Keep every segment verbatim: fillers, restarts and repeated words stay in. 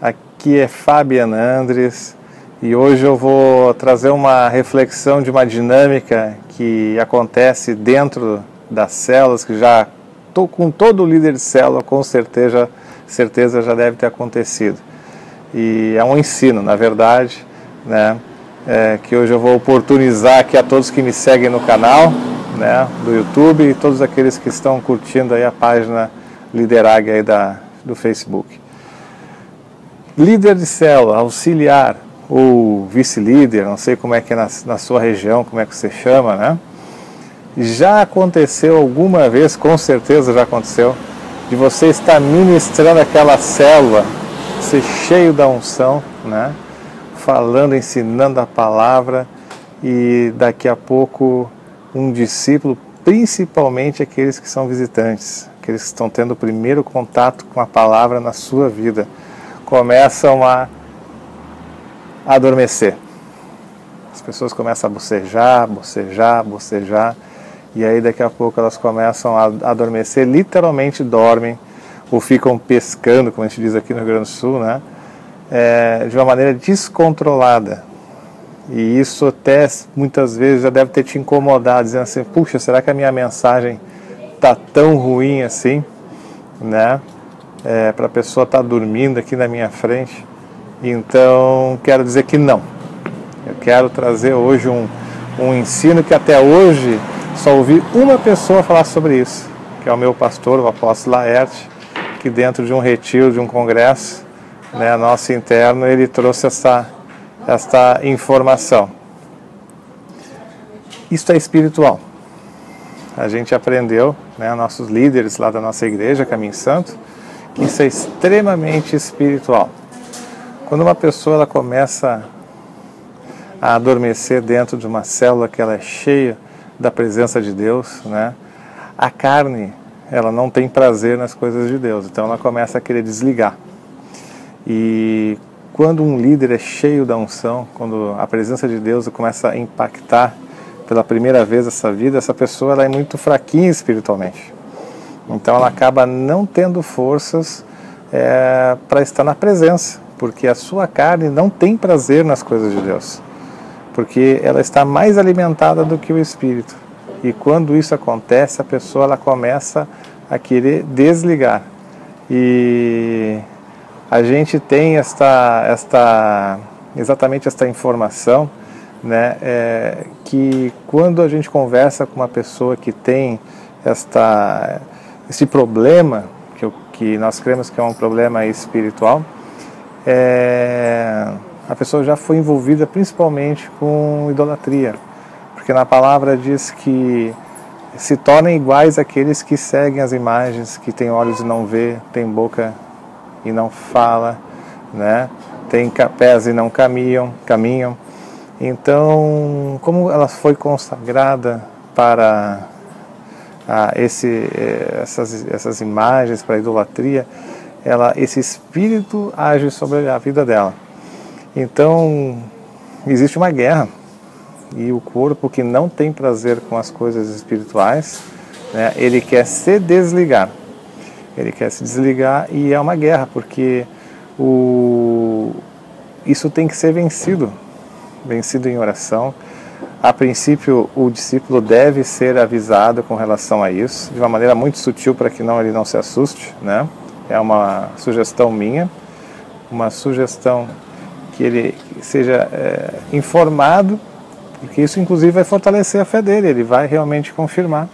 Aqui é Fabian Andres e hoje eu vou trazer uma reflexão de uma dinâmica que acontece dentro das células, que já tô com todo líder de célula, com certeza, certeza já deve ter acontecido. E é um ensino, na verdade, né, é, que hoje eu vou oportunizar aqui a todos que me seguem no canal, né, do YouTube, e todos aqueles que estão curtindo aí a página Liderag aí da, do Facebook. Líder de célula, auxiliar ou vice-líder, não sei como é que é na, na sua região, como é que você chama, né? Já aconteceu alguma vez, com certeza já aconteceu, de você estar ministrando aquela célula, ser cheio da unção, né? Falando, ensinando a palavra, e daqui a pouco um discípulo, principalmente aqueles que são visitantes, aqueles que estão tendo o primeiro contato com a palavra na sua vida, começam a adormecer. As pessoas começam a bocejar, bocejar, bocejar, e aí daqui a pouco elas começam a adormecer, literalmente dormem, ou ficam pescando, como a gente diz aqui no Rio Grande do Sul, né? É, de uma maneira descontrolada. E isso até muitas vezes já deve ter te incomodado, dizendo assim, puxa, será que a minha mensagem está tão ruim assim, né? É, para a pessoa estar tá dormindo aqui na minha frente. Então, quero dizer que não. Eu quero trazer hoje um, um ensino que até hoje só ouvi uma pessoa falar sobre isso, que é o meu pastor, o apóstolo Laerte, que dentro de um retiro, de um congresso, né, nosso interno, ele trouxe essa, esta informação. Isso é espiritual. A gente aprendeu, né, nossos líderes lá da nossa igreja, Caminho Santo, que isso é extremamente espiritual. Quando uma pessoa ela começa a adormecer dentro de uma célula que ela é cheia da presença de Deus, né, a carne ela não tem prazer nas coisas de Deus, então ela começa a querer desligar. E quando um líder é cheio da unção, quando a presença de Deus começa a impactar pela primeira vez essa vida, essa pessoa ela é muito fraquinha espiritualmente. Então ela acaba não tendo forças é, para estar na presença, porque a sua carne não tem prazer nas coisas de Deus, porque ela está mais alimentada do que o Espírito. E quando isso acontece, a pessoa ela começa a querer desligar. E a gente tem esta, esta, exatamente esta informação, né, é, que quando a gente conversa com uma pessoa que tem esta, este problema, que, eu, que nós cremos que é um problema espiritual, é, a pessoa já foi envolvida principalmente com idolatria, porque na palavra diz que se tornem iguais àqueles que seguem as imagens, que têm olhos e não vê, têm boca e não fala, né? Tem pés e não caminham, caminham. Então, como ela foi consagrada para ah, esse, essas, essas imagens, para a idolatria, ela, esse espírito age sobre a vida dela. Então, existe uma guerra, e o corpo que não tem prazer com as coisas espirituais, né, ele quer se desligar. Ele quer se desligar, e é uma guerra, porque o... isso tem que ser vencido, vencido em oração. A princípio, o discípulo deve ser avisado com relação a isso, de uma maneira muito sutil, para que não, ele não se assuste, né? É uma sugestão minha, uma sugestão que ele seja é, informado, porque isso, inclusive, vai fortalecer a fé dele, ele vai realmente confirmar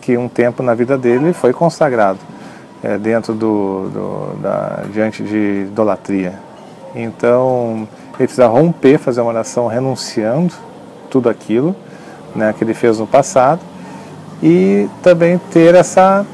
que um tempo na vida dele foi consagrado. É, dentro do, do da, diante de idolatria. Então, ele precisa romper, fazer uma oração renunciando tudo aquilo, né, que ele fez no passado, e também ter essa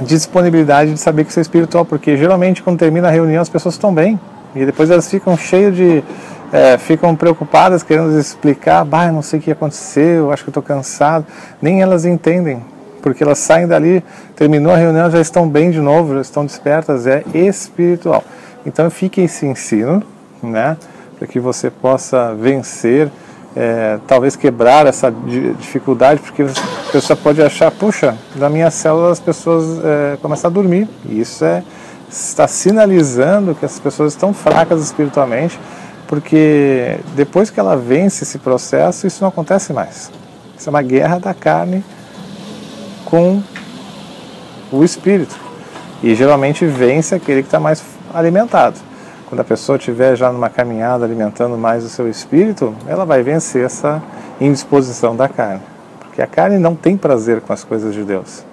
disponibilidade de saber que isso é espiritual, porque geralmente quando termina a reunião as pessoas estão bem, e depois elas ficam cheias de... É, ficam preocupadas, querendo explicar, bah, não sei o que aconteceu, acho que eu estou cansado, nem elas entendem, porque elas saem dali, terminou a reunião, já estão bem de novo, já estão despertas, é espiritual. Então fique esse ensino, né, para que você possa vencer, é, talvez quebrar essa dificuldade, porque a pessoa pode achar, puxa, na minha célula as pessoas é, começam a dormir, e isso é, está sinalizando que as pessoas estão fracas espiritualmente, porque depois que ela vence esse processo, isso não acontece mais. Isso é uma guerra da carne com o espírito. E geralmente vence aquele que está mais alimentado. Quando a pessoa estiver já numa caminhada alimentando mais o seu espírito, ela vai vencer essa indisposição da carne. Porque a carne não tem prazer com as coisas de Deus.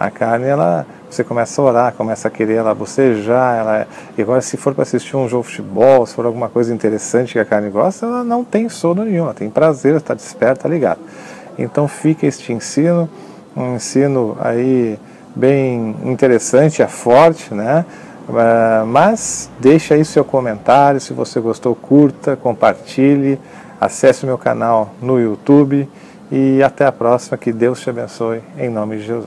A carne, ela, você começa a orar, começa a querer ela bocejar, ela, e agora se for para assistir um jogo de futebol, se for alguma coisa interessante que a carne gosta, ela não tem sono nenhum, ela tem prazer, está desperta, está ligada. Então fica este ensino, um ensino aí bem interessante, é forte, né? Mas deixa aí seu comentário, se você gostou, curta, compartilhe, acesse o meu canal no YouTube e até a próxima, que Deus te abençoe, em nome de Jesus.